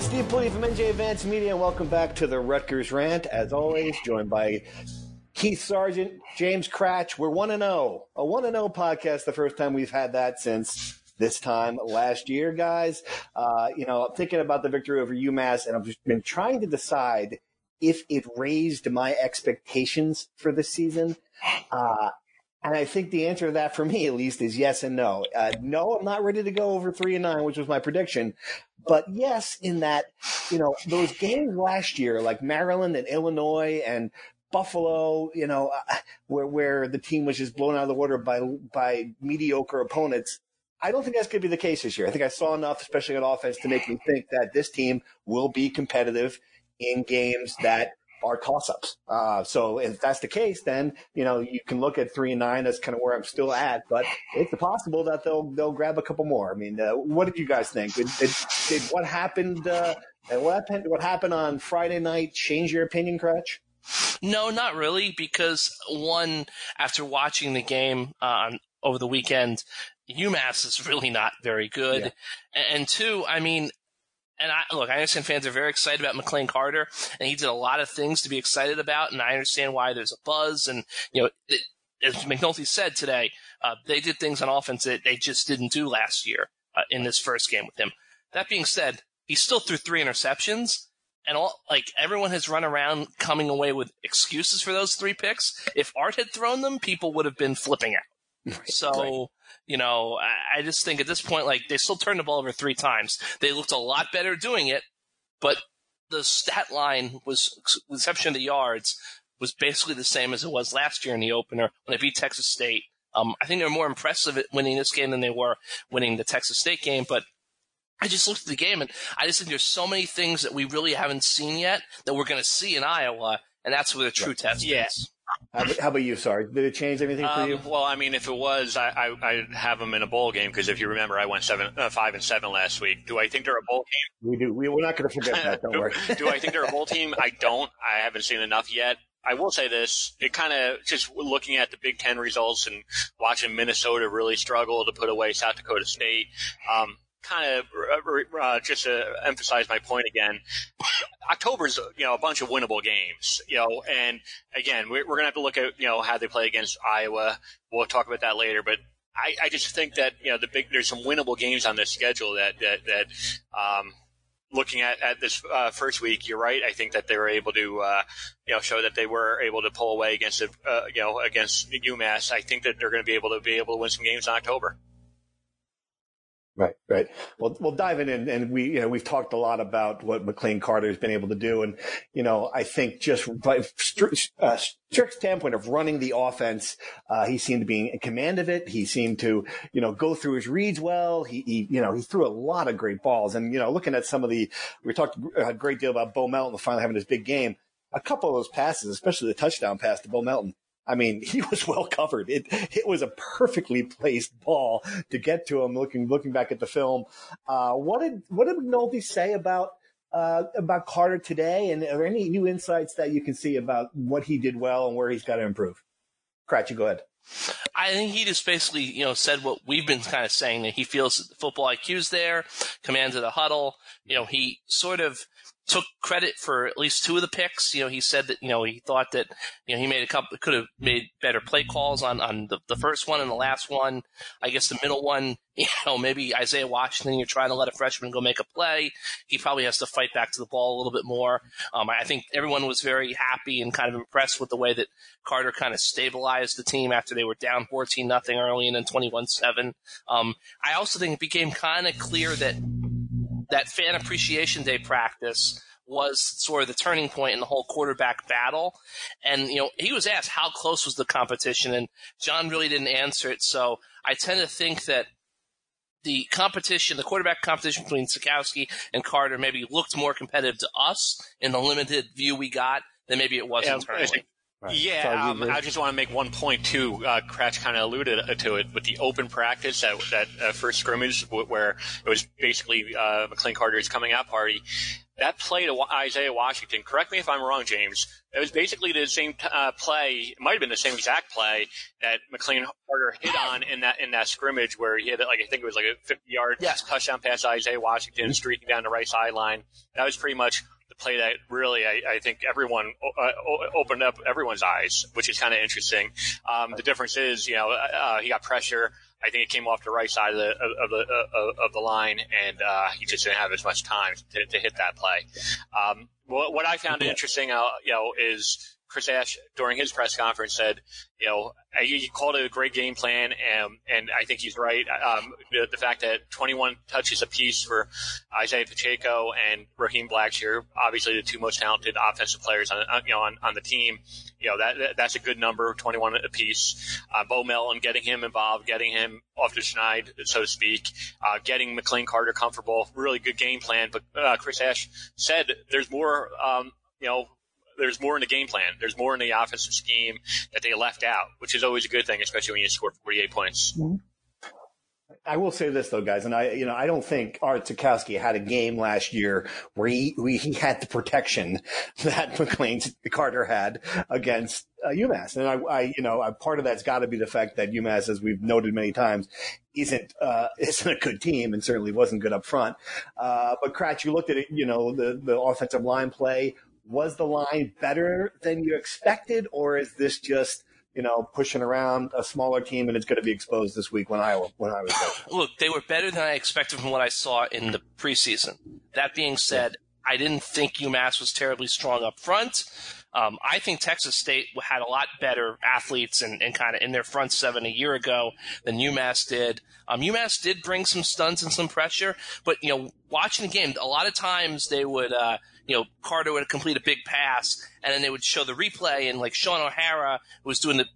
Steve Pulley from NJ Advanced Media, and welcome back to the Rutgers Rant. As always, joined by Keith Sargent, James Cratch. We're 1-0, a 1-0 podcast, the first time we've had that since this time last year, guys. I'm thinking about the victory over UMass, and I've been trying to decide if it raised my expectations for this season. And I think the answer to that, for me at least, is yes and no. No, I'm not ready to go over 3-9, which was my prediction. But yes, in that, those games last year, like Maryland and Illinois and Buffalo, where the team was just blown out of the water by mediocre opponents, I don't think that's going to be the case this year. I think I saw enough, especially on offense, to make me think that this team will be competitive in games that are toss-ups. So if that's the case, then, you can look at 3-9. That's kind of where I'm still at, but it's possible that they'll grab a couple more. I mean, what did you guys think? Did what happened and what happened on Friday night change your opinion, Cratch? No, not really, because after watching the game over the weekend, UMass is really not very good. Yeah. And two, I understand fans are very excited about McLane Carter, and he did a lot of things to be excited about, and I understand why there's a buzz. And, as McNulty said today, they did things on offense that they just didn't do last year in this first game with him. That being said, he still threw 3 interceptions, and everyone has run around coming away with excuses for those 3 picks. If Art had thrown them, people would have been flipping out. So, I just think at this point, they still turned the ball over 3 times. They looked a lot better doing it, but the stat line was, with exception of the yards, was basically the same as it was last year in the opener when they beat Texas State. I think they were more impressive at winning this game than they were winning the Texas State game, but I just looked at the game, and I just think there's so many things that we really haven't seen yet that we're going to see in Iowa, and that's where the true test is. How about you, Sarge? Did it change anything for you? Well, if it was, I'd have them in a bowl game because if you remember, I went 5-7 last week. Do I think they're a bowl team? We do. We're not going to forget that. Don't worry. Do I think they're a bowl team? I don't. I haven't seen enough yet. I will say this. It kind of just looking at the Big Ten results and watching Minnesota really struggle to put away South Dakota State. Just to emphasize my point again, October's a bunch of winnable games, and again we're gonna have to look at how they play against Iowa. We'll talk about that later, but I just think that there's some winnable games on this schedule that looking at this first week, you're right. I think that they were able to, show that they were able to pull away against against UMass. I think that they're going to be able to win some games in October. Right. Well, we'll dive in, and we, we've talked a lot about what McLane Carter has been able to do, and I think just by strict standpoint of running the offense, he seemed to be in command of it. He seemed to, go through his reads well. He threw a lot of great balls, and looking at some of we talked a great deal about Bo Melton finally having his big game. A couple of those passes, especially the touchdown pass to Bo Melton. He was well covered. It was a perfectly placed ball to get to him. Looking back at the film, what did McNulty say about Carter today? And are there any new insights that you can see about what he did well and where he's got to improve? Cratch, you go ahead. I think he just basically, said what we've been kind of saying, that he feels football IQ's there, commands of the huddle. He sort of took credit for at least two of the picks. You know, he said that, you know, he thought that, you know, he made a couple, could have made better play calls on the first one and the last one. I guess the middle one, you know, maybe Isaiah Washington, you're trying to let a freshman go make a play. He probably has to fight back to the ball a little bit more. I think everyone was very happy and kind of impressed with the way that Carter kind of stabilized the team after they were down 14-0 early and then 21-7. I also think it became kind of clear that that Fan Appreciation Day practice was sort of the turning point in the whole quarterback battle. And, you know, he was asked how close was the competition, and John really didn't answer it. So I tend to think that the competition, the quarterback competition between Sitkowski and Carter maybe looked more competitive to us in the limited view we got than maybe it was internally. Right. Yeah, I just want to make one point, too. Cratch kind of alluded to it with the open practice, that first scrimmage where it was basically McLane Carter's coming out party. That play to Isaiah Washington, correct me if I'm wrong, James, it was basically the same play, it might have been the same exact play that McLane Carter hit on in that scrimmage where he had, like, I think it was like a 50-yard touchdown pass to Isaiah Washington streaking down the right sideline. That was pretty much the play that really, I think everyone opened up everyone's eyes, which is kind of interesting. The difference is, you know, he got pressure. I think it came off the right side of the line, and he just didn't have as much time to hit that play. What I found interesting, you know, is Chris Ash during his press conference said, you know, he called it a great game plan, and I think he's right. The fact that 21 touches apiece for Isaiah Pacheco and Raheem Blackshear, obviously the two most talented offensive players on the team, you know, that's a good number, 21 apiece. Bo Melton, getting him involved, getting him off the schneid, so to speak, getting McLane Carter comfortable, really good game plan. But Chris Ash said there's more, you know, there's more in the game plan. There's more in the offensive scheme that they left out, which is always a good thing, especially when you score 48 points. Mm-hmm. I will say this though, guys, and I don't think Art Sitkowski had a game last year where he had the protection that McLane Carter had against UMass, and part of that's got to be the fact that UMass, as we've noted many times, isn't a good team and certainly wasn't good up front. But Cratch, you looked at it, you know, the offensive line play. Was the line better than you expected, or is this just, you know, pushing around a smaller team and it's going to be exposed this week when I was there? Look, they were better than I expected from what I saw in the preseason. That being said, I didn't think UMass was terribly strong up front. I think Texas State had a lot better athletes and kind of in their front seven a year ago than UMass did. UMass did bring some stunts and some pressure, but, you know, watching the game, a lot of times they would Carter would complete a big pass, and then they would show the replay, and, like, Sean O'Hara, who was doing the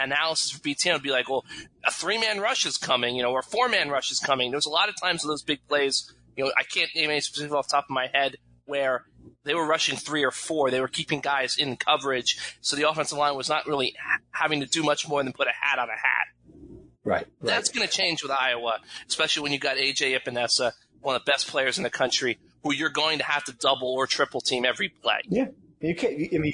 analysis for BTN, would be like, well, a three-man rush is coming, you know, or a four-man rush is coming. There's a lot of times in those big plays, you know, I can't name any specific off the top of my head, where they were rushing three or four. They were keeping guys in coverage, so the offensive line was not really having to do much more than put a hat on a hat. Right. That's going to change with Iowa, especially when you got A.J. Epinesa, one of the best players in the country, who you're going to have to double or triple team every play. Yeah. You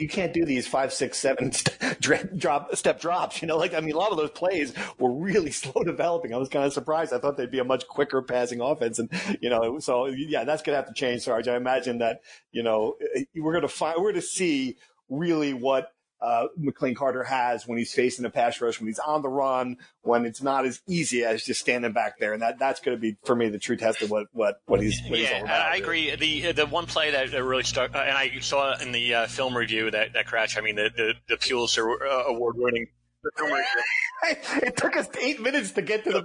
can't do these 5, 6, 7 step drops. You know, like, I mean, a lot of those plays were really slow developing. I was kind of surprised. I thought they'd be a much quicker passing offense, and you know, so yeah, that's going to have to change, Sarge. I imagine that, you know, we're going to see really what McLane Carter has when he's facing a pass rush, when he's on the run, when it's not as easy as just standing back there, and that's going to be for me the true test of what he's all about. I agree. The one play that really stuck, and I saw in the film review that Cratch, I mean the Pulitzer award winning. It took us 8 minutes to get to the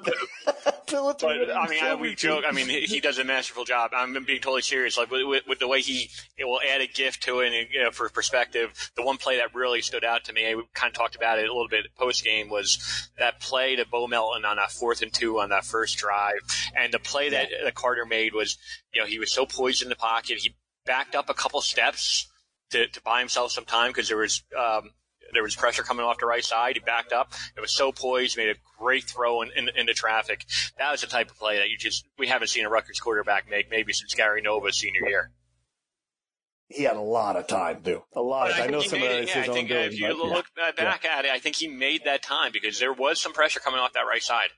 Pulitzer. I mean, we joke. I mean, he does a masterful job. I'm being totally serious. Like with the way it will add a gift to it, and, you know, for perspective, the one play that really stood out to me, we kind of talked about it a little bit post game, was that play to Bo Melton on a 4th and 2 on that first drive, and the play that Carter made was, you know, he was so poised in the pocket, he backed up a couple steps to buy himself some time because there was pressure coming off the right side. He backed up. It was so poised. Made a great throw into traffic. That was the type of play that we haven't seen a Rutgers quarterback make maybe since Gary Nova's senior year. He had a lot of time, too. A lot. Of time. I know some of that is his own game. If you look back at it, I think he made that time because there was some pressure coming off that right side.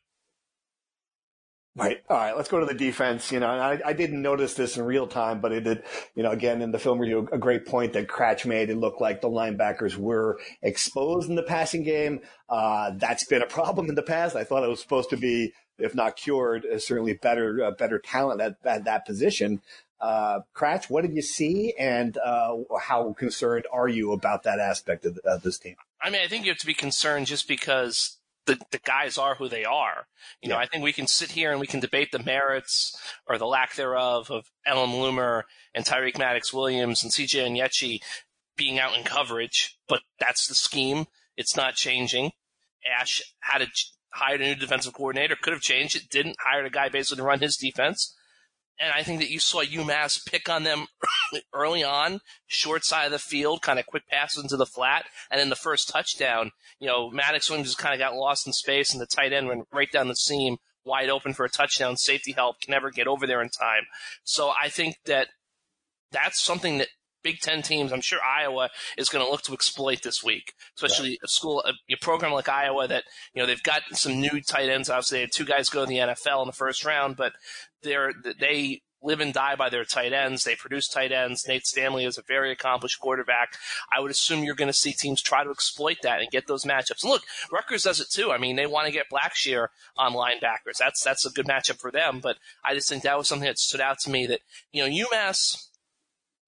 Right. All right. Let's go to the defense. You know, and I didn't notice this in real time, but it did, you know, again, in the film review, a great point that Cratch made. It looked like the linebackers were exposed in the passing game. That's been a problem in the past. I thought it was supposed to be, if not cured, certainly better talent at that position. Cratch, what did you see, and how concerned are you about that aspect of this team? I mean, I think you have to be concerned just because the guys are who they are. You know, I think we can sit here and we can debate the merits or the lack thereof of Ellen Loomer and Tyreek Maddox Williams and CJ Onyechi being out in coverage, but that's the scheme. It's not changing. Ash had to hire a new defensive coordinator, could have changed it, didn't, hire a guy basically to run his defense. And I think that you saw UMass pick on them early on, short side of the field, kind of quick passes into the flat. And then the first touchdown, you know, Maddox Williams just kind of got lost in space, and the tight end went right down the seam, wide open for a touchdown. Safety help, can never get over there in time. So I think that that's something that Big Ten teams, I'm sure Iowa is going to look to exploit this week, especially a program like Iowa that, you know, they've got some new tight ends. Obviously, they had two guys go to the NFL in the first round, but they live and die by their tight ends. They produce tight ends. Nate Stanley is a very accomplished quarterback. I would assume you're going to see teams try to exploit that and get those matchups. And look, Rutgers does it too. I mean, they want to get Blackshear on linebackers. That's a good matchup for them. But I just think that was something that stood out to me that, you know, UMass,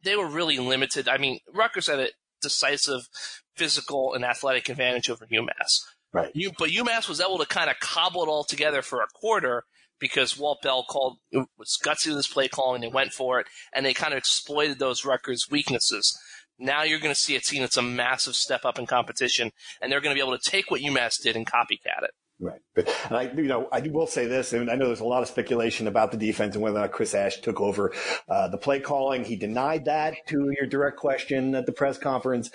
they were really limited. I mean, Rutgers had a decisive physical and athletic advantage over UMass. Right. But UMass was able to kind of cobble it all together for a quarter, because Walt Bell was gutsy with his play calling, they went for it, and they kind of exploited those Rutgers' weaknesses. Now you're going to see a team that's a massive step up in competition, and they're going to be able to take what UMass did and copycat it. Right. But I will say this, and I know there's a lot of speculation about the defense and whether or not Chris Ash took over the play calling. He denied that to your direct question at the press conference.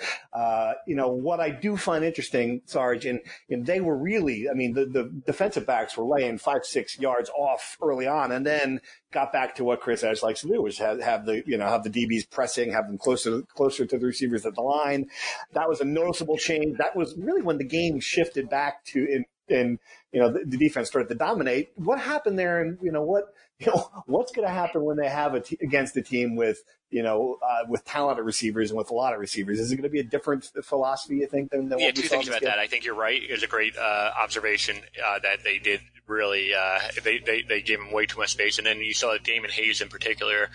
You know, what I do find interesting, Sarge, and they were really, I mean, the defensive backs were laying 5-6 yards off early on, and then got back to what Chris Ash likes to do, which have the DBs pressing, have them closer to the receivers at the line. That was a noticeable change. That was really when the game shifted back to and you know the defense started to dominate. What happened there, and what's going to happen when they have against a team with talented receivers and with a lot of receivers? Is it going to be a different philosophy, you think? Yeah, two things about that. I think you're right. It was a great observation that they did. Really, they gave him way too much space, and then you saw that Damon Hayes in particular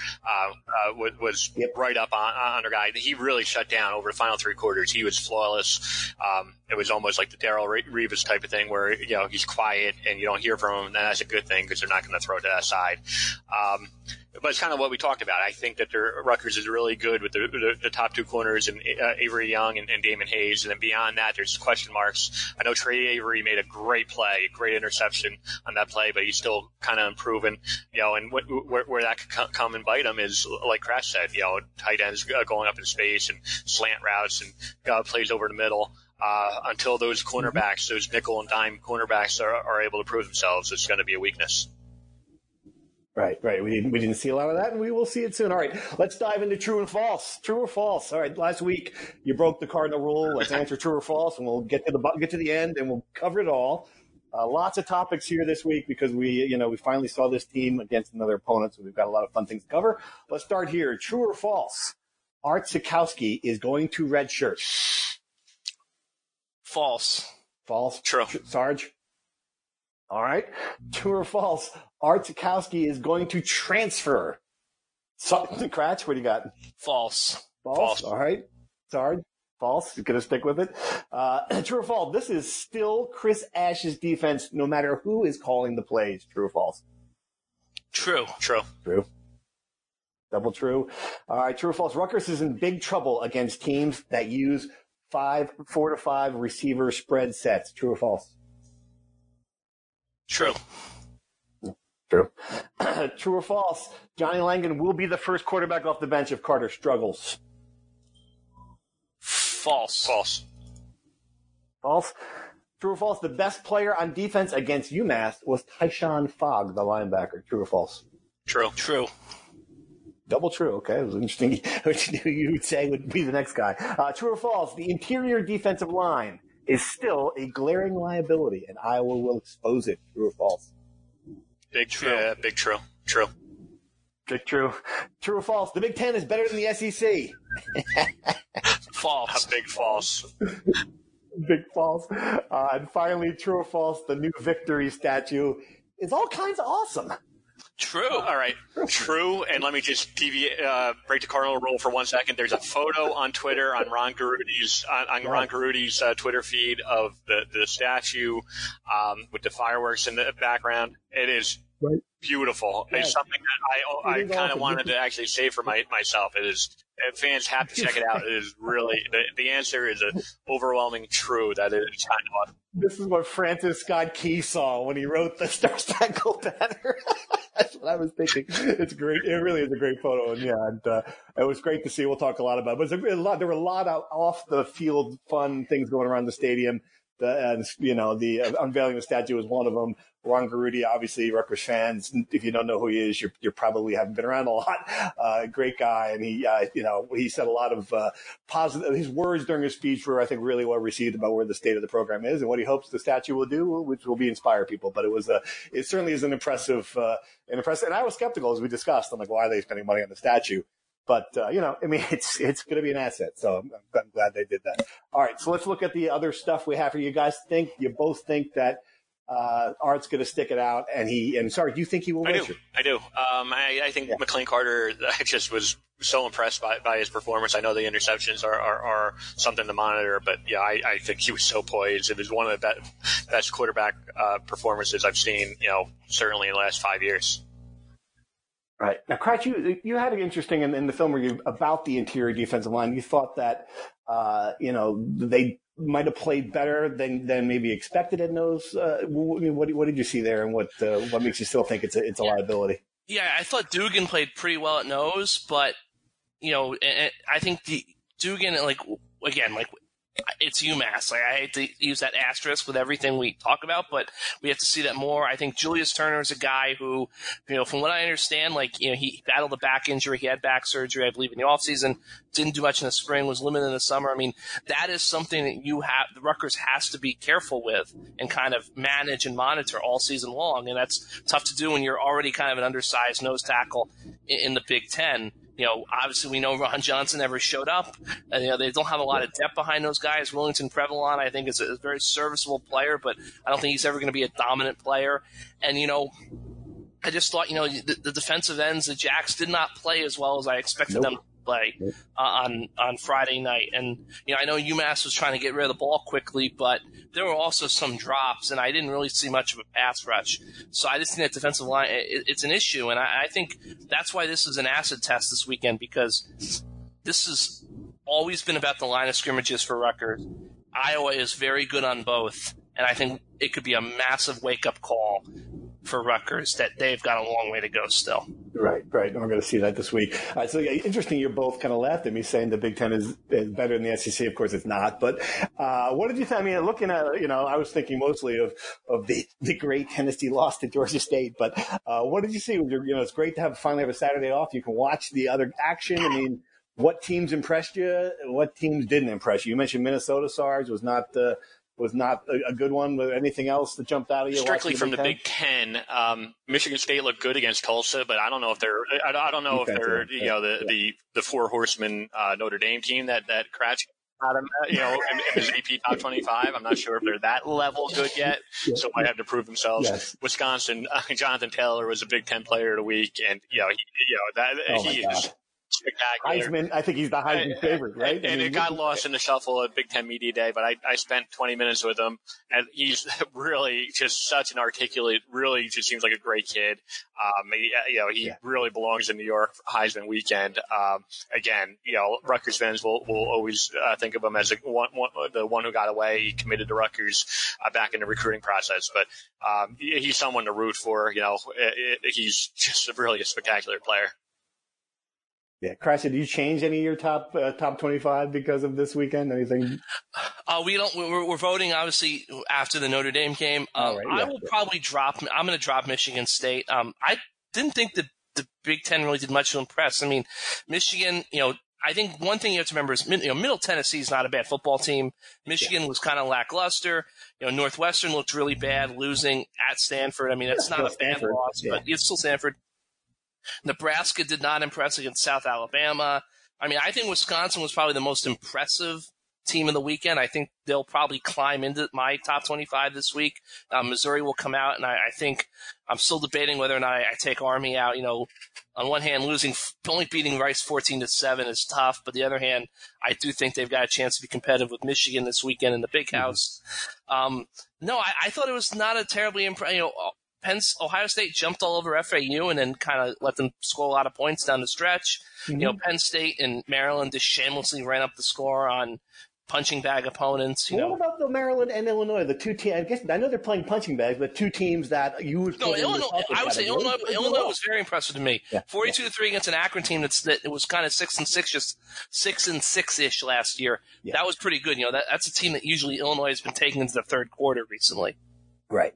was right up on their guy. He really shut down over the final three quarters. He was flawless. It was almost like the Darrell Revis type of thing, where you know he's quiet and you don't hear from him. And that's a good thing because they're not going to throw it to that side. But it's kind of what we talked about. I think that Rutgers is really good with the top two corners, and Avery Young and Damon Hayes. And then beyond that, there's question marks. I know Trey Avery made a great play, a great interception on that play, but he's still kind of improving. You know, and where that could come and bite him is, like Crash said, you know, tight ends going up in space and slant routes and plays over the middle. Until those cornerbacks, those nickel and dime cornerbacks are able to prove themselves, it's going to be a weakness. Right. We didn't see a lot of that, and we will see it soon. All right, let's dive into true and false. True or false? All right, last week you broke the cardinal rule. Let's answer true or false, and we'll get to the end, and we'll cover it all. Lots of topics here this week because we finally saw this team against another opponent, so we've got a lot of fun things to cover. Let's start here. True or false? Art Sitkowski is going to redshirt. False. True. Sarge. All right. True or false? Art Sitkowski is going to transfer. Cratch, what do you got? False. All right. Sarge. False. You're going to stick with it. True or false? This is still Chris Ash's defense, no matter who is calling the plays. True or false? True. Double true. All right. True or false? Rutgers is in big trouble against teams that use 4-to-5 receiver spread sets. True or false? True. True or false? Johnny Langan will be the first quarterback off the bench if Carter struggles. False. True or false? The best player on defense against UMass was Tyshawn Fogg, the linebacker. True or false? True. Double true. Okay, it was interesting. You would say would be the next guy. True or false? The interior defensive line is still a glaring liability, and Iowa will expose it. True or false? Big true. Yeah, big true. True. Big true. True or false? The Big Ten is better than the SEC. False. Big false. Big false. And finally, true or false? The new victory statue is all kinds of awesome. True. All right. True. And let me just break the cardinal rule for 1 second. There's a photo on Twitter on Ron Garudi's Twitter feed of the statue with the fireworks in the background. It is beautiful. Yeah. It's something that I kind of wanted to actually say for myself. It is. Fans have to check it out. It is really the answer is an overwhelming true that it's kind of awesome. This is what Francis Scott Key saw when he wrote the Star Spangled Banner. That's what I was thinking. It's great. It really is a great photo, and yeah, it was great to see. We'll talk a lot about it. But there were a lot of off the field fun things going around the stadium. The unveiling the statue was one of them. Ron Garudi, obviously, Rutgers fans. If you don't know who he is, you probably haven't been around a lot. Great guy, and he said a lot of positive. His words during his speech were, I think, really well received about where the state of the program is and what he hopes the statue will do, which will be inspire people. But it certainly is an impressive. And I was skeptical, as we discussed. I'm like, why are they spending money on the statue? But, it's going to be an asset. So I'm glad they did that. All right. So let's look at the other stuff we have here. You both think that Art's going to stick it out. Do you think he will win? I do. I think McLane Carter, I just was so impressed by his performance. I know the interceptions are something to monitor, but yeah, I think he was so poised. It was one of the best quarterback performances I've seen, certainly in the last 5 years. Right. Now, Cratch, you had an interesting in the film review about the interior defensive line. You thought that, they might have played better than maybe expected in those. What did you see there, and what makes you still think it's a liability? Yeah, I thought Dugan played pretty well at nose, but, I think Dugan, it's UMass. I hate to use that asterisk with everything we talk about, but we have to see that more. I think Julius Turner is a guy who, from what I understand, he battled a back injury. He had back surgery, I believe, in the offseason. Didn't do much in the spring, was limited in the summer. I mean, that is something that the Rutgers has to be careful with and kind of manage and monitor all season long. And that's tough to do when you're already kind of an undersized nose tackle in the Big Ten. Obviously we know Ron Johnson never showed up. They don't have a lot of depth behind those guys. Willington Prevelon, I think, is a very serviceable player, but I don't think he's ever going to be a dominant player. And, I just thought, the defensive ends, the Jacks, did not play as well as I expected them to play on Friday night. And, I know UMass was trying to get rid of the ball quickly, but there were also some drops, and I didn't really see much of a pass rush. So I just think that defensive line, it's an issue. And I think that's why this is an acid test this weekend, because this has always been about the line of scrimmages for Rutgers. Iowa is very good on both, and I think it could be a massive wake-up call for Rutgers that they've got a long way to go still. Right. And we're going to see that this week. So yeah, interesting. You're both kind of laughed at me saying the Big Ten is better than the SEC. Of course, it's not. But what did you think? I mean, looking at, I was thinking mostly of the great Tennessee loss to Georgia State. But what did you see? It's great to finally have a Saturday off. You can watch the other action. I mean, what teams impressed you? What teams didn't impress you? You mentioned Minnesota, Sarge, was not a good one. With anything else that jumped out at you? Strictly from the Big Ten, Michigan State looked good against Tulsa, but I don't know if they're. I don't know if they're. The Four Horsemen Notre Dame team that Cratch out of his AP top 25. I'm not sure if they're that level good yet, so might have to prove themselves. Yes. Wisconsin, Jonathan Taylor was a Big Ten player of the week, and he is spectacular. Heisman, I think he's the Heisman favorite, right? And it got lost in the shuffle at Big Ten Media Day, but I spent 20 minutes with him, and he's really just such an articulate, really just seems like a great kid. He really belongs in New York Heisman weekend. Rutgers fans will always think of him as the one who got away. He committed to Rutgers back in the recruiting process, but he's someone to root for. He's just really a spectacular player. Yeah, Cratch, did you change any of your top 25 because of this weekend? Anything? We don't. We're voting obviously after the Notre Dame game. I will probably drop. I'm going to drop Michigan State. I didn't think that the Big Ten really did much to impress. I mean, Michigan, I think one thing you have to remember is, Middle Tennessee is not a bad football team. Michigan was kind of lackluster. Northwestern looked really bad, losing at Stanford. I mean, that's not a bad loss, but it's still Stanford. Nebraska did not impress against South Alabama. I mean, I think Wisconsin was probably the most impressive team of the weekend. I think they'll probably climb into my top 25 this week. Missouri will come out, and I think I'm still debating whether or not I take Army out. On one hand, only beating Rice 14-7 is tough, but the other hand, I do think they've got a chance to be competitive with Michigan this weekend in the Big House. Mm-hmm. I thought it was not a terribly impressive. Ohio State jumped all over FAU and then kind of let them score a lot of points down the stretch. Mm-hmm. Penn State and Maryland just shamelessly ran up the score on punching bag opponents. What about the Maryland and Illinois? The two teams, I guess, I know they're playing punching bags, but two teams that you would. No, Illinois. I would say Illinois was very impressive to me. 42-3 against an Akron team that was kind of 6-6, just 6-6-ish last year. Yeah. That was pretty good. That's a team that usually Illinois has been taking into the third quarter recently. Right.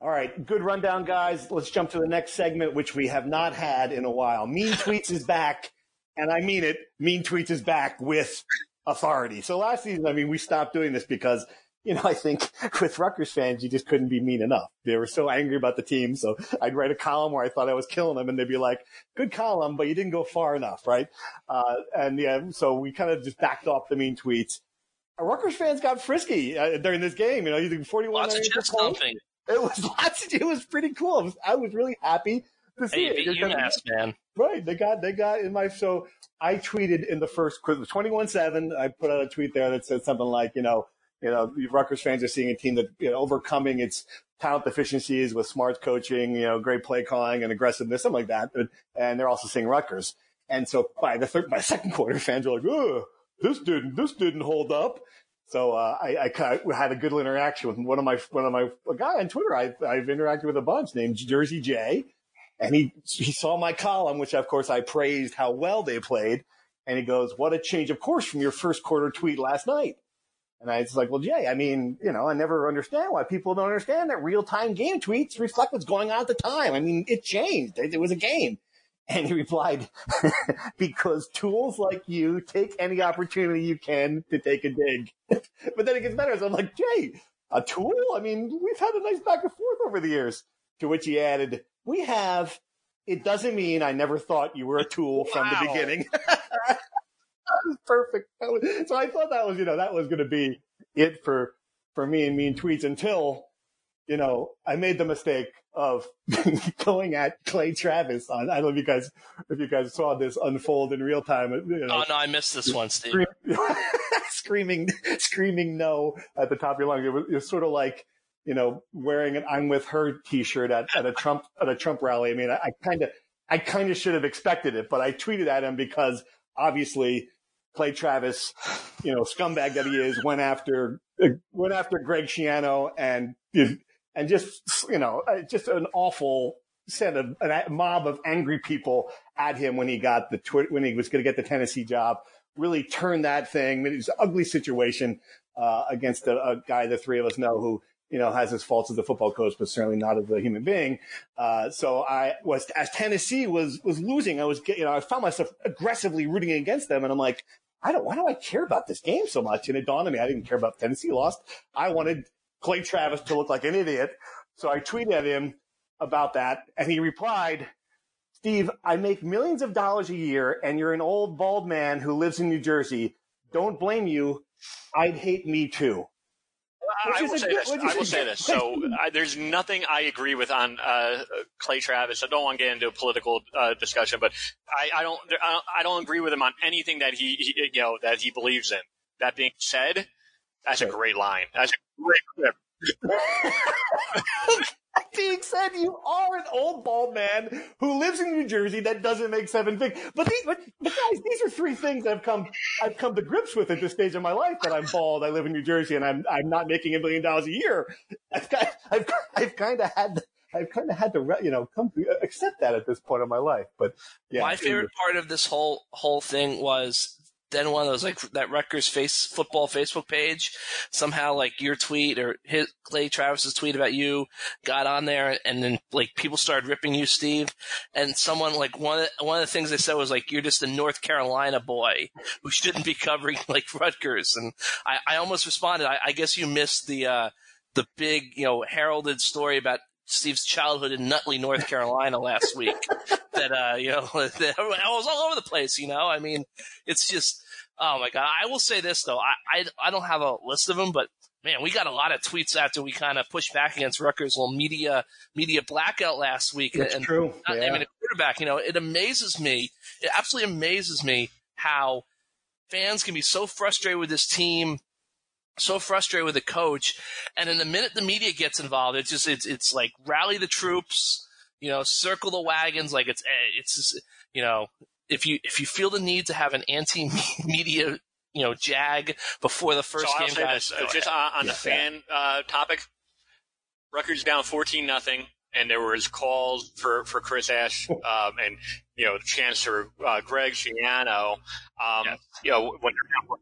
All right, good rundown, guys. Let's jump to the next segment, which we have not had in a while. Mean Tweets is back, and I mean it. Mean Tweets is back with authority. So last season, we stopped doing this because, I think with Rutgers fans, you just couldn't be mean enough. They were so angry about the team. So I'd write a column where I thought I was killing them, and they'd be like, good column, but you didn't go far enough, right? So we kind of just backed off the Mean Tweets. Rutgers fans got frisky during this game. You think 41. Lots of chest thumping. It was pretty cool. I was really happy to see it. UMass, man. Right. They got in my. So I tweeted in the first quarter, 21-7. I put out a tweet there that said something like, Rutgers fans are seeing a team that overcoming its talent deficiencies with smart coaching, great play calling and aggressiveness, something like that. And they're also seeing Rutgers. And so by the second quarter, fans were like, oh. This didn't hold up. So I had a good interaction with a guy on Twitter. I've interacted with a bunch named Jersey J, and he saw my column, which of course I praised how well they played, and he goes, "What a change of course from your first quarter tweet last night." And I was like, "Well, Jay, I never understand why people don't understand that real time game tweets reflect what's going on at the time. It changed. It was a game." And he replied, because tools like you take any opportunity you can to take a dig. But then it gets better. So I'm like, Jay, a tool? We've had a nice back and forth over the years. To which he added, it doesn't mean I never thought you were a tool from the beginning. That was perfect. So I thought that was, that was going to be it for me and Mean Tweets until... I made the mistake of going at Clay Travis on. I don't know if you guys saw this unfold in real time. Oh no, I missed this one, Steve. Screaming no at the top of your lungs. It was sort of like wearing an "I'm with her" T-shirt at a Trump rally. I kind of should have expected it, but I tweeted at him because obviously Clay Travis, scumbag that he is, went after Greg Schiano and just, just an awful set of a mob of angry people at him when he got when he was going to get the Tennessee job, really turned that thing. It was an ugly situation against a guy the three of us know who, has his faults as a football coach, but certainly not as a human being. So I was, as Tennessee was losing, I was, I found myself aggressively rooting against them, and I'm like, why do I care about this game so much? And it dawned on me, I didn't care about Tennessee lost. I wanted Clay Travis to look like an idiot. So I tweeted at him about that, and he replied, Steve, I make millions of dollars a year, and you're an old bald man who lives in New Jersey. Don't blame you. I'd hate me too. I will say this. So there's nothing I agree with on Clay Travis. I don't want to get into a political discussion, but I don't agree with him on anything that he believes in. That being said, that's a great line. That's a great clip. That being said, you are an old bald man who lives in New Jersey that doesn't make seven figures. But guys, these are three things I've come to grips with at this stage of my life: that I'm bald, I live in New Jersey, and I'm not making $1 billion a year. I've kind of had to come accept that at this point in my life. But yeah, my favorite part of this whole thing was then one of those, like that Rutgers football Facebook page, somehow like your tweet or his, Clay Travis's tweet about you got on there, and then like people started ripping you, Steve. And someone like one of the things they said was like, you're just a North Carolina boy who shouldn't be covering like Rutgers. And I almost responded, I guess you missed the big, you know, heralded story about Steve's childhood in Nutley, North Carolina last week. That, you know, that I was all over the place, you know? I mean, it's just, oh my God. I will say this though. I don't have a list of them, but man, we got a lot of tweets after we kind of pushed back against Rutgers' little media blackout last week. That's and true. Not naming a quarterback, you know, it amazes me. It absolutely amazes me how fans can be so frustrated with this team, so frustrated with the coach, and in the minute the media gets involved, it's just it's like rally the troops, you know, circle the wagons. Like it's just, you know, if you feel the need to have an anti-media, you know, jag before the first game. So I'll say this, just on the fan topic, Rutgers down 14-0, and there was calls for Chris Ash and you know Chancellor Greg Schiano, you know when they're down.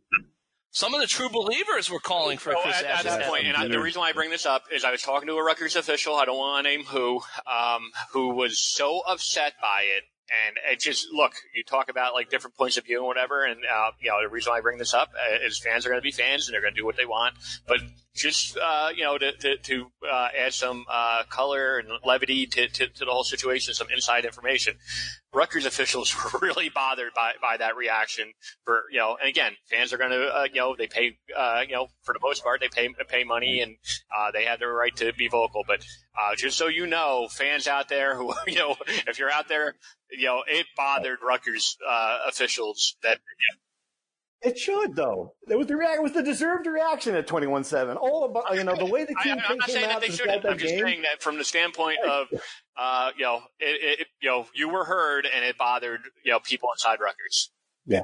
Some of the true believers were calling for Chris Ash. At that point, and the reason why I bring this up is I was talking to a Rutgers official, I don't want to name who was so upset by it. And it just, look, you talk about like different points of view and whatever. And, you know, the reason why I bring this up is fans are going to be fans and they're going to do what they want. But just, you know, to add some color and levity to the whole situation, some inside information. Rutgers officials were really bothered by that reaction for, you know, and again, fans are going to, you know, they pay, you know, for the most part, they pay money and, they have their right to be vocal. But, just so you know, fans out there who, you know, if you're out there, you know, it bothered Rutgers, officials that, you know, it should, though. It was the deserved reaction at 21-7. All about, you know, the way the team came out. I'm not saying that they shouldn't. I'm just saying that from the standpoint of, you know, it you know, you were heard and it bothered, you know, people inside Rutgers. Yeah.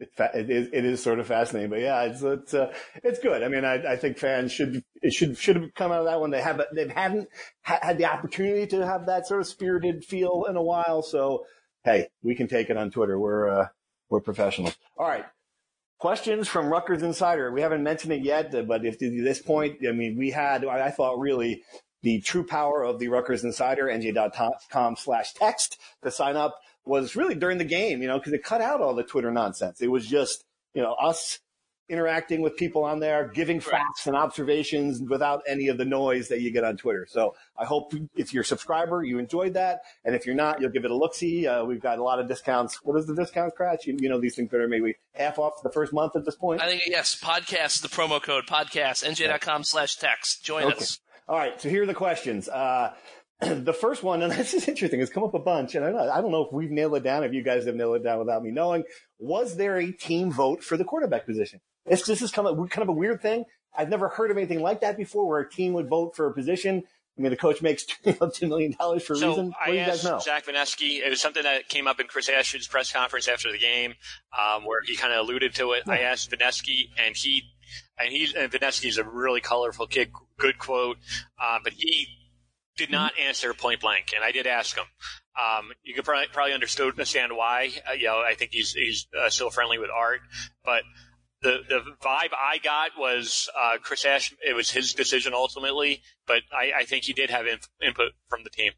It is sort of fascinating, but yeah, it's good. I mean, I think fans should have come out of that one. They haven't had the opportunity to have that sort of spirited feel in a while. So hey, we can take it on Twitter. We're professionals. All right. Questions from Rutgers Insider. We haven't mentioned it yet, but if to this point, I mean, we had, I thought, really the true power of the Rutgers Insider, nj.com/text to sign up was really during the game, you know, because it cut out all the Twitter nonsense. It was just, you know, us interacting with people on there, giving facts and observations without any of the noise that you get on Twitter. So I hope if you're a subscriber, you enjoyed that. And if you're not, you'll give it a look-see. We've got a lot of discounts. What is the discount, Cratch? You know, these things that are maybe half off the first month at this point. I think, yes, podcast, the promo code podcast, nj.com/text. Join us. All right. So here are the questions. The first one, and this is interesting, it's come up a bunch, and I don't know if we've nailed it down, if you guys have nailed it down without me knowing. Was there a team vote for the quarterback position? This is kind of a weird thing. I've never heard of anything like that before, where a team would vote for a position. I mean, the coach makes $2 million for a reason. What do you guys know? Zach Vinesky, it was something that came up in Chris Ash's press conference after the game, where he kind of alluded to it. Yeah. I asked Vinesky, and Vinesky's a really colorful kid, good quote, but he did not answer point blank, and I did ask him. You could probably understand why. You know, I think he's still friendly with Art, but the vibe I got was Chris Ash. It was his decision ultimately, but I think he did have input from the team.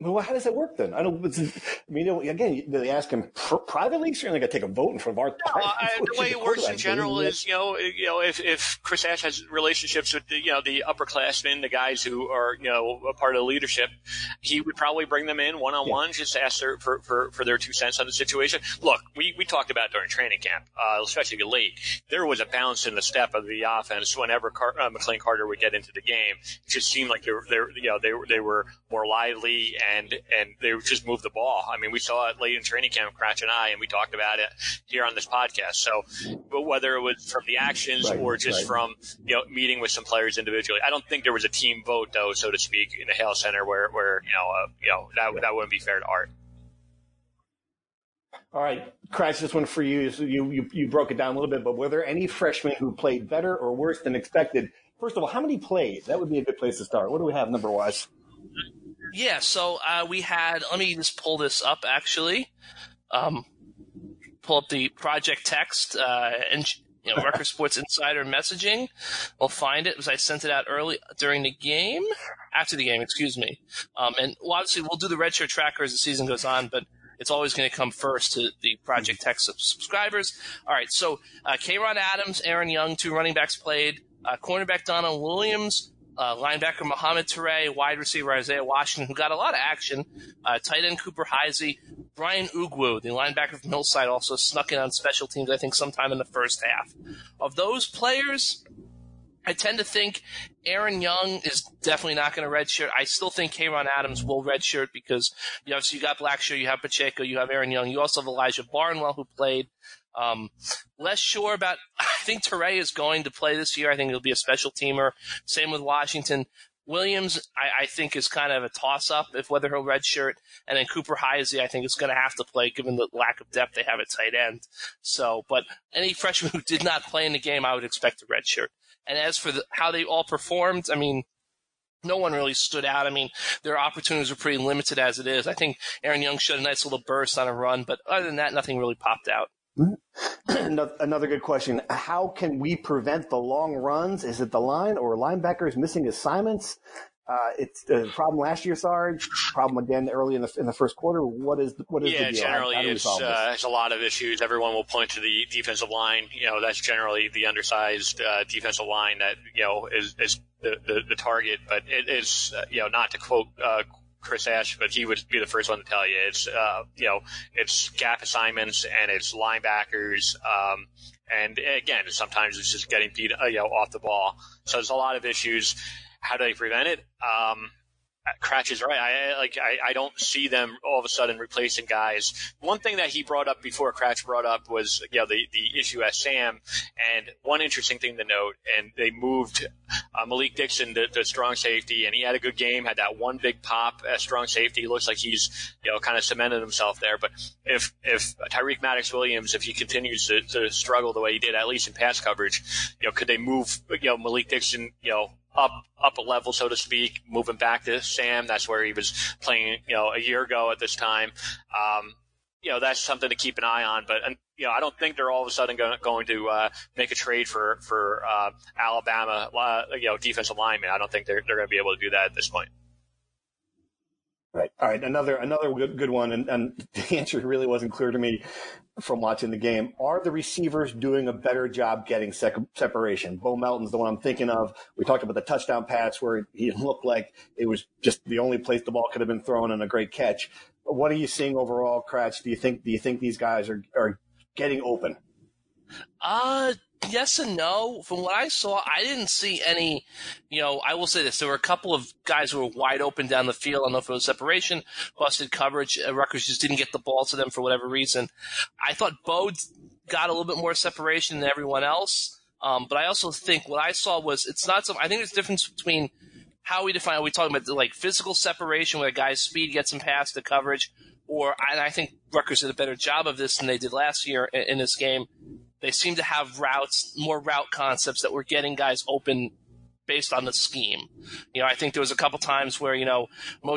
Well, how does that work then? Again, they ask him privately. Certainly, got to take a vote in front of Art. The way it works in general is, you know, if Chris Ash has relationships with the, you know, the upperclassmen, the guys who are, you know, a part of the leadership, he would probably bring them in one-on-one, just ask for their 2 cents on the situation. Look, we talked about during training camp, especially late, there was a bounce in the step of the offense whenever McLane Carter would get into the game. It just seemed like they were more lively. And they just moved the ball. I mean, we saw it late in training camp, Cratch and I, and we talked about it here on this podcast. So, but whether it was from the actions or just from, you know, meeting with some players individually, I don't think there was a team vote, though, so to speak, in the Hale Center where that wouldn't be fair to Art. All right, Cratch, this one for you. So you broke it down a little bit, but were there any freshmen who played better or worse than expected? First of all, how many played? That would be a good place to start. What do we have number-wise? Yeah, so we had – let me just pull this up, actually. pull up the project text and Rutgers Sports Insider messaging. We'll find it because I sent it out early after the game. And obviously we'll do the redshirt tracker as the season goes on, but it's always going to come first to the Project Tech subscribers. All right, so K'Ron Adams, Aaron Young, two running backs played, cornerback Donald Williams, linebacker Muhammad Turay, wide receiver Isaiah Washington, who got a lot of action, tight end Cooper Heisey, Brian Ugwu, the linebacker from Hillside, also snuck in on special teams, I think, sometime in the first half. Of those players, I tend to think Aaron Young is definitely not going to redshirt. I still think K'Ron Adams will redshirt because obviously you got Blackshear, you have Pacheco, you have Aaron Young. You also have Elijah Barnwell, who played. Less sure about – I think Turay is going to play this year. I think he'll be a special teamer. Same with Washington. Williams, I think, is kind of a toss-up if whether he'll redshirt. And then Cooper Heisey, I think, is going to have to play given the lack of depth they have at tight end. So, but any freshman who did not play in the game, I would expect to redshirt. And as for how they all performed, I mean, no one really stood out. I mean, their opportunities were pretty limited as it is. I think Aaron Young showed a nice little burst on a run, but other than that, nothing really popped out. Another good question. How can we prevent the long runs? Is it the line or linebackers missing assignments? It's a problem last year, Sarge. Problem again early in the first quarter. What is the deal? Generally it's a lot of issues. Everyone will point to the defensive line. That's generally the undersized defensive line that is the target. But it is not to quote Chris Ash, but he would be the first one to tell you it's it's gap assignments and it's linebackers. And again, sometimes it's just getting beat off the ball. So there's a lot of issues. How do they prevent it? Cratch is right. I don't see them all of a sudden replacing guys. One thing that he brought up before Cratch brought up was the issue at Sam. And one interesting thing to note, and they moved Malik Dixon to strong safety, and he had a good game, had that one big pop at strong safety. He looks like he's kind of cemented himself there. But if Tyreek Maddox Williams, if he continues to struggle the way he did, at least in pass coverage, could they move Malik Dixon up a level, so to speak, moving back to Sam? That's where he was playing, a year ago at this time. That's something to keep an eye on. But, I don't think they're all of a sudden going to make a trade for Alabama, defensive linemen. I don't think they're going to be able to do that at this point. Right. All right. Another good one. And the answer really wasn't clear to me from watching the game. Are the receivers doing a better job getting separation? Bo Melton's the one I'm thinking of. We talked about the touchdown pass where he looked like it was just the only place the ball could have been thrown and a great catch. What are you seeing overall, Cratch? Do you think these guys are getting open? Yes and no. From what I saw, I didn't see any, I will say this. There were a couple of guys who were wide open down the field. I don't know if it was separation, busted coverage. Rutgers just didn't get the ball to them for whatever reason. I thought Bo got a little bit more separation than everyone else. But I also think what I saw was I think there's a difference between how we define, are we talking about physical separation where a guy's speed gets him past the coverage? And I think Rutgers did a better job of this than they did last year in this game. They seem to have more route concepts that were getting guys open based on the scheme. I think there was a couple times where, Mo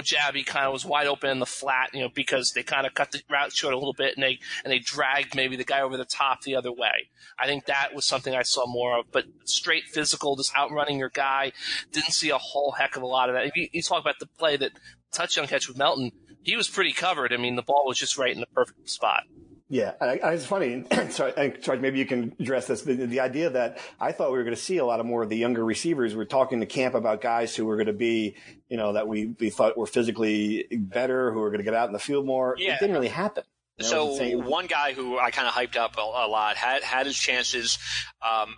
Jabi kind of was wide open in the flat, because they kind of cut the route short a little bit and they dragged maybe the guy over the top the other way. I think that was something I saw more of, but straight physical, just outrunning your guy, didn't see a whole heck of a lot of that. If you talk about the play, that touchdown catch with Melton, he was pretty covered. I mean, the ball was just right in the perfect spot. Yeah, it's funny. Sorry, maybe you can address this. The idea that I thought we were going to see a lot of more of the younger receivers. We're talking to camp about guys who were going to be, that we thought were physically better, who were going to get out in the field more. Yeah. It didn't really happen. So one guy who I kind of hyped up a lot had his chances.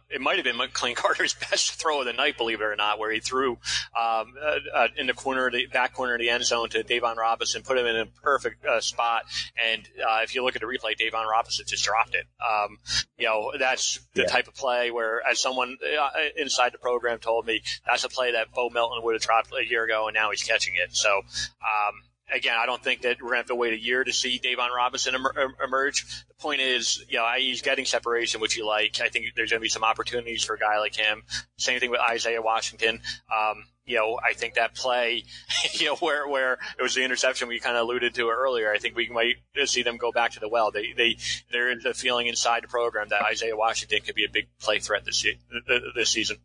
It might have been McLane Carter's best throw of the night, believe it or not, where he threw in the back corner of the end zone to Davon Robinson, put him in a perfect spot. And if you look at the replay, Davon Robinson just dropped it. That's the type of play where, as someone inside the program told me, that's a play that Bo Melton would have dropped a year ago, and now he's catching it. So again, I don't think that we're going to have to wait a year to see Davon Robinson emerge. The point is, you know, IU's getting separation, which you like. I think there's going to be some opportunities for a guy like him. Same thing with Isaiah Washington. You know, I think that play, you know, where it was the interception we kind of alluded to earlier, I think we might see them go back to the well. There is a feeling inside the program that Isaiah Washington could be a big play threat this season.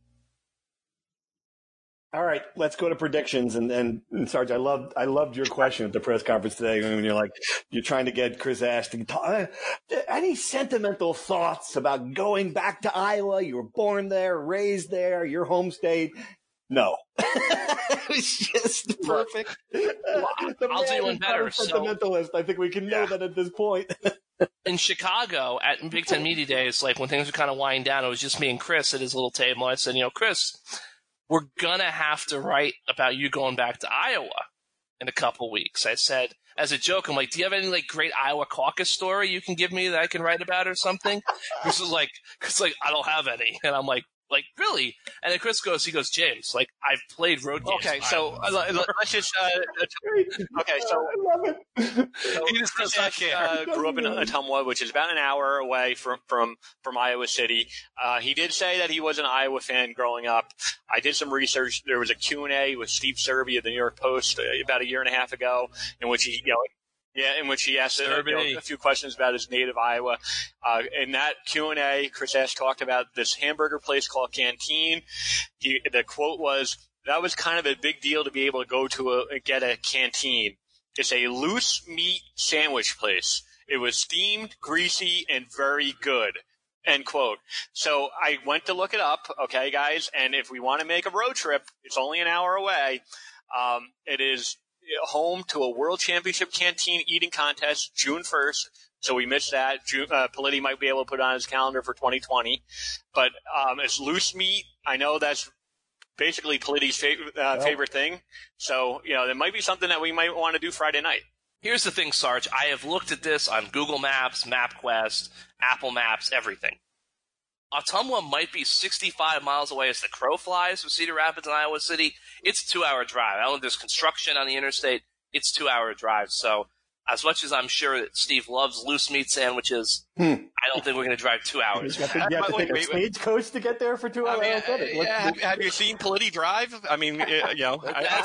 All right, let's go to predictions. And Sarge, I loved your question at the press conference today when you're trying to get Chris Ash to talk. Any sentimental thoughts about going back to Iowa? You were born there, raised there, your home state. No, it was just perfect. I'll do one better. Fundamentalist. I think we can know that at this point. In Chicago at Big Ten Media Days, when things were kind of winding down, it was just me and Chris at his little table. I said, Chris, we're gonna have to write about you going back to Iowa in a couple weeks. I said, as a joke, I'm like, do you have any great Iowa caucus story you can give me that I can write about or something? This is I don't have any, and I'm like. Really? And then Chris goes, James, I've played road games. Okay, so let's just okay, so I love it. He just does not care. Grew up in Ottumwa, which is about an hour away from Iowa City. He did say that he was an Iowa fan growing up. I did some research. There was a Q&A with Steve Serby of the New York Post about a year and a half ago in which he in which he asked a few questions about his native Iowa. In that Q&A, Chris Ash talked about this hamburger place called Canteen. The quote was, that was kind of a big deal to be able to go to get a canteen. It's a loose meat sandwich place. It was steamed, greasy, and very good. End quote. So I went to look it up, okay, guys, and if we want to make a road trip, it's only an hour away. It is home to a World Championship Canteen Eating Contest June 1st. So we missed that. Politi might be able to put it on his calendar for 2020. But it's loose meat. I know that's basically Politi's favorite thing. So, there might be something that we might want to do Friday night. Here's the thing, Sarge. I have looked at this on Google Maps, MapQuest, Apple Maps, everything. Ottumwa might be 65 miles away as the crow flies from Cedar Rapids and Iowa City. It's a 2-hour drive. I don't know if there's construction on the interstate. It's a 2-hour drive. So as much as I'm sure that Steve loves loose meat sandwiches, I don't think we're going to drive 2 hours. You have to take a stagecoach to get there for 2 hours. Have you seen Politi drive? That's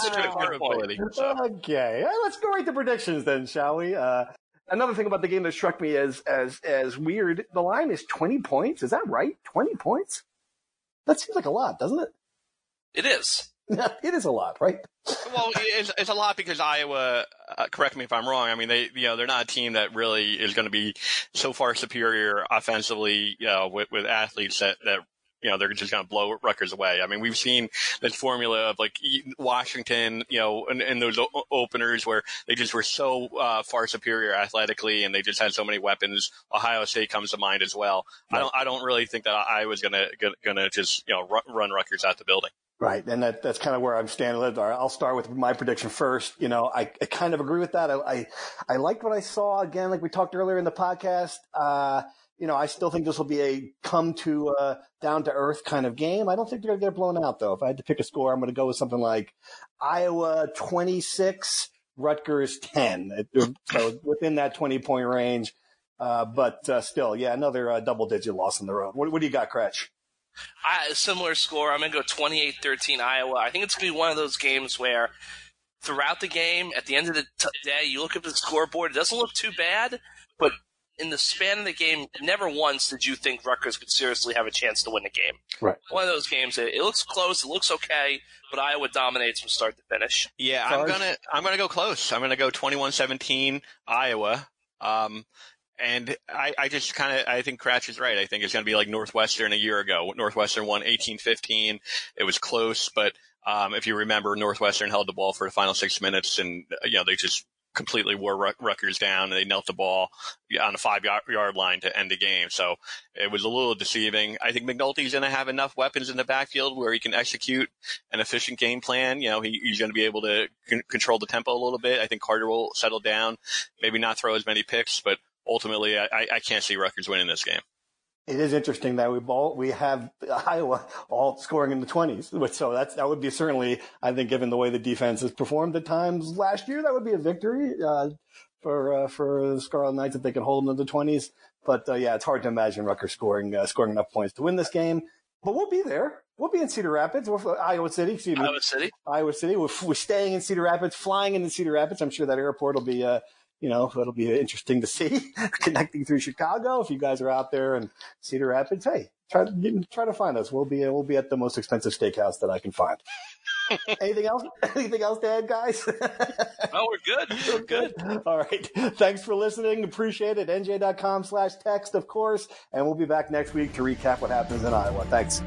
a trip for Politi. So. Okay. Let's go right to predictions then, shall we? Another thing about the game that struck me as weird, the line is 20 points. Is that right? 20 points? That seems like a lot, doesn't it? It is. It is a lot, right? Well, it's a lot because Iowa, correct me if I'm wrong, they're not a team that really is going to be so far superior offensively, with athletes that they're just going to blow Rutgers away. We've seen this formula of Washington, and those openers where they just were so far superior athletically, and they just had so many weapons. Ohio State comes to mind as well. Right. I don't really think that Iowa's going to just run Rutgers out the building. Right, and that's kind of where I'm standing. I'll start with my prediction first. I kind of agree with that. I liked what I saw again, like we talked earlier in the podcast. I still think this will be a down-to-earth kind of game. I don't think they're going to get blown out, though. If I had to pick a score, I'm going to go with something like Iowa 26, Rutgers 10. So within that 20-point range. But still, another double-digit loss on the road. What do you got, Cratch? Similar score. I'm going to go 28-13 Iowa. I think it's going to be one of those games where throughout the game, at the end of the day, you look at the scoreboard. It doesn't look too bad, but – in the span of the game, never once did you think Rutgers could seriously have a chance to win the game. Right. One of those games. It looks close. It looks okay, but Iowa dominates from start to finish. Yeah, I'm gonna go close. I'm gonna go 21-17 Iowa. And I think Cratch is right. I think it's gonna be like Northwestern a year ago. Northwestern won 18-15. It was close, but if you remember, Northwestern held the ball for the final 6 minutes, and they just completely wore Rutgers down, and they knelt the ball on a 5-yard line to end the game. So it was a little deceiving. I think McNulty's going to have enough weapons in the backfield where he can execute an efficient game plan. He's going to be able to control the tempo a little bit. I think Carter will settle down, maybe not throw as many picks, but ultimately I can't see Rutgers winning this game. It is interesting that we have Iowa all scoring in the 20s. So that would be certainly, I think, given the way the defense has performed at times last year, that would be a victory for the Scarlet Knights if they can hold them to the 20s. But yeah, it's hard to imagine Rutgers scoring enough points to win this game. But we'll be there. We'll be in Cedar Rapids, Iowa City. We're staying in Cedar Rapids, flying into Cedar Rapids. I'm sure that airport will be it'll be interesting to see connecting through Chicago. If you guys are out there in Cedar Rapids, hey, try to find us. We'll be at the most expensive steakhouse that I can find. Anything else? Anything else to add, guys? Oh, we're good. All right. Thanks for listening. Appreciate it. NJ.com/text, of course. And we'll be back next week to recap what happens in Iowa. Thanks.